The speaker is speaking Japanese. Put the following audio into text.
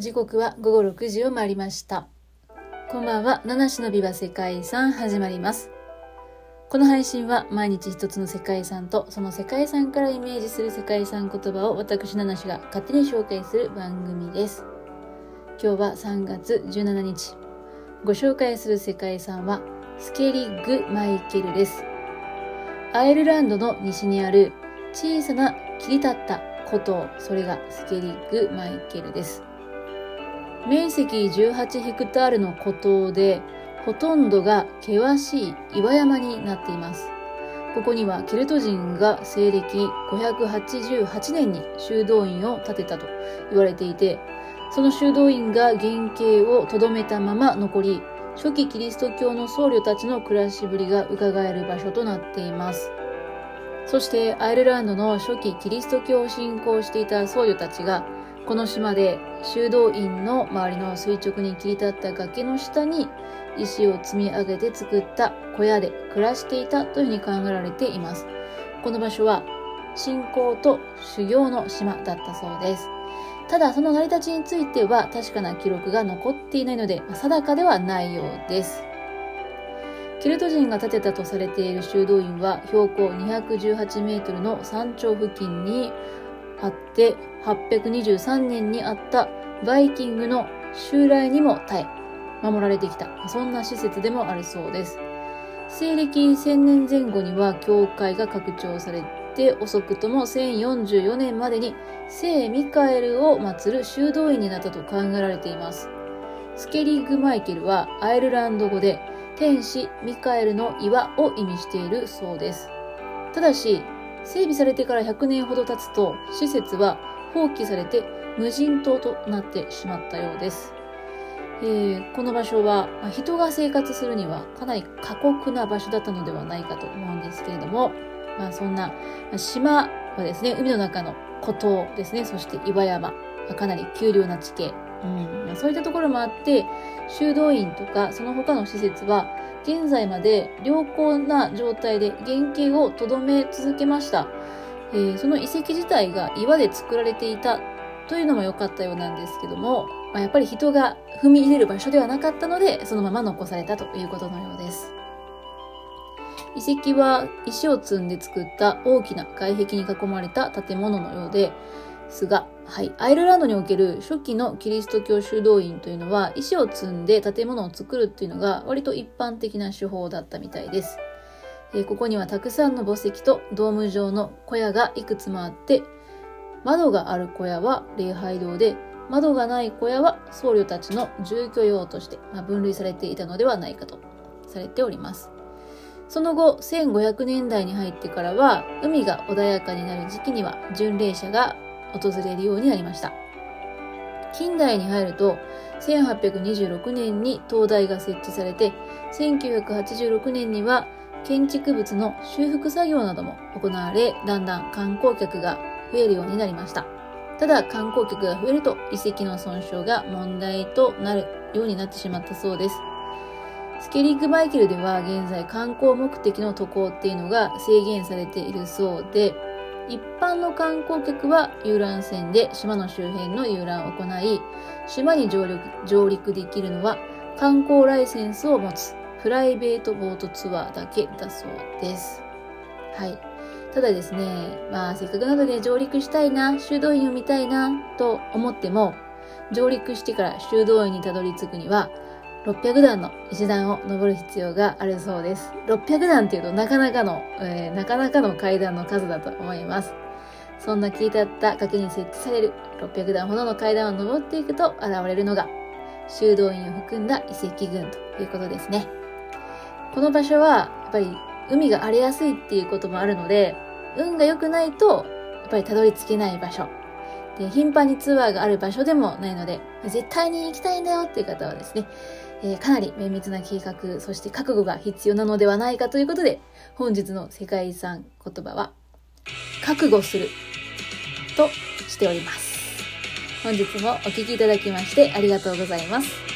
時刻は午後6時を回りました。こんばんは。七種のびは世界遺産始まります。この配信は毎日一つの世界遺産とその世界遺産からイメージする世界遺産言葉を私七種が勝手に紹介する番組です。今日は3月17日ご紹介する世界遺産はスケリッグ・マイケルです。アイルランドの西にある小さな切り立った古島、それがスケリッグ・マイケルです。面積18ヘクタールの古島で、ほとんどが険しい岩山になっています。ここにはケルト人が西暦588年に修道院を建てたと言われていて、その修道院が原型をとどめたまま残り、初期キリスト教の僧侶たちの暮らしぶりが伺える場所となっています。そしてアイルランドの初期キリスト教を信仰していた僧侶たちが、この島で修道院の周りの垂直に切り立った崖の下に石を積み上げて作った小屋で暮らしていたというふうに考えられています。この場所は信仰と修行の島だったそうです。ただその成り立ちについては確かな記録が残っていないので定かではないようです。ケルト人が建てたとされている修道院は標高218メートルの山頂付近にあって、823年にあったバイキングの襲来にも耐え、守られてきた、そんな施設でもあるそうです。西暦1000年前後には教会が拡張されて、遅くとも1044年までに聖ミカエルを祀る修道院になったと考えられています。スケリッグ・マイケルはアイルランド語で天使ミカエルの岩を意味しているそうです。ただし、整備されてから100年ほど経つと、施設は放棄されて無人島となってしまったようです。この場所は人が生活するにはかなり過酷な場所だったのではないかと思うんですけれども、そんな島はですね、海の中の孤島ですね、そして岩山、かなり丘陵な地形、そういったところもあって、修道院とかその他の施設は現在まで良好な状態で原型をとどめ続けました。その遺跡自体が岩で作られていたというのも良かったようなんですけども、やっぱり人が踏み入れる場所ではなかったので、そのまま残されたということのようです。遺跡は石を積んで作った大きな外壁に囲まれた建物のようですが、アイルランドにおける初期のキリスト教修道院というのは石を積んで建物を作るというのが割と一般的な手法だったみたいです。ここにはたくさんの墓石とドーム状の小屋がいくつもあって、窓がある小屋は礼拝堂で、窓がない小屋は僧侶たちの住居用として分類されていたのではないかとされております。その後1500年代に入ってからは海が穏やかになる時期には巡礼者が訪れるようになりました。近代に入ると1826年に灯台が設置されて、1986年には建築物の修復作業なども行われ、だんだん観光客が増えるようになりました。ただ観光客が増えると遺跡の損傷が問題となるようになってしまったそうです。スケリッグ・マイケルでは現在観光目的の渡航っていうのが制限されているそうで、一般の観光客は遊覧船で島の周辺の遊覧を行い、島に上陸できるのは観光ライセンスを持つプライベートボートツアーだけだそうです。ただですね、せっかくなので上陸したいな、修道院を見たいなと思っても、上陸してから修道院にたどり着くには600段の石段を登る必要があるそうです。600段っていうとなかなかの階段の数だと思います。そんな切り立った崖に設置される600段ほどの階段を登っていくと現れるのが修道院を含んだ遺跡群ということですね。この場所はやっぱり海が荒れやすいっていうこともあるので、運が良くないとやっぱりたどり着けない場所。頻繁にツアーがある場所でもないので、絶対に行きたいんだよっていう方はですね、かなり綿密な計画、そして覚悟が必要なのではないかということで、本日の世界遺産言葉は覚悟するとしております。本日もお聞きいただきましてありがとうございます。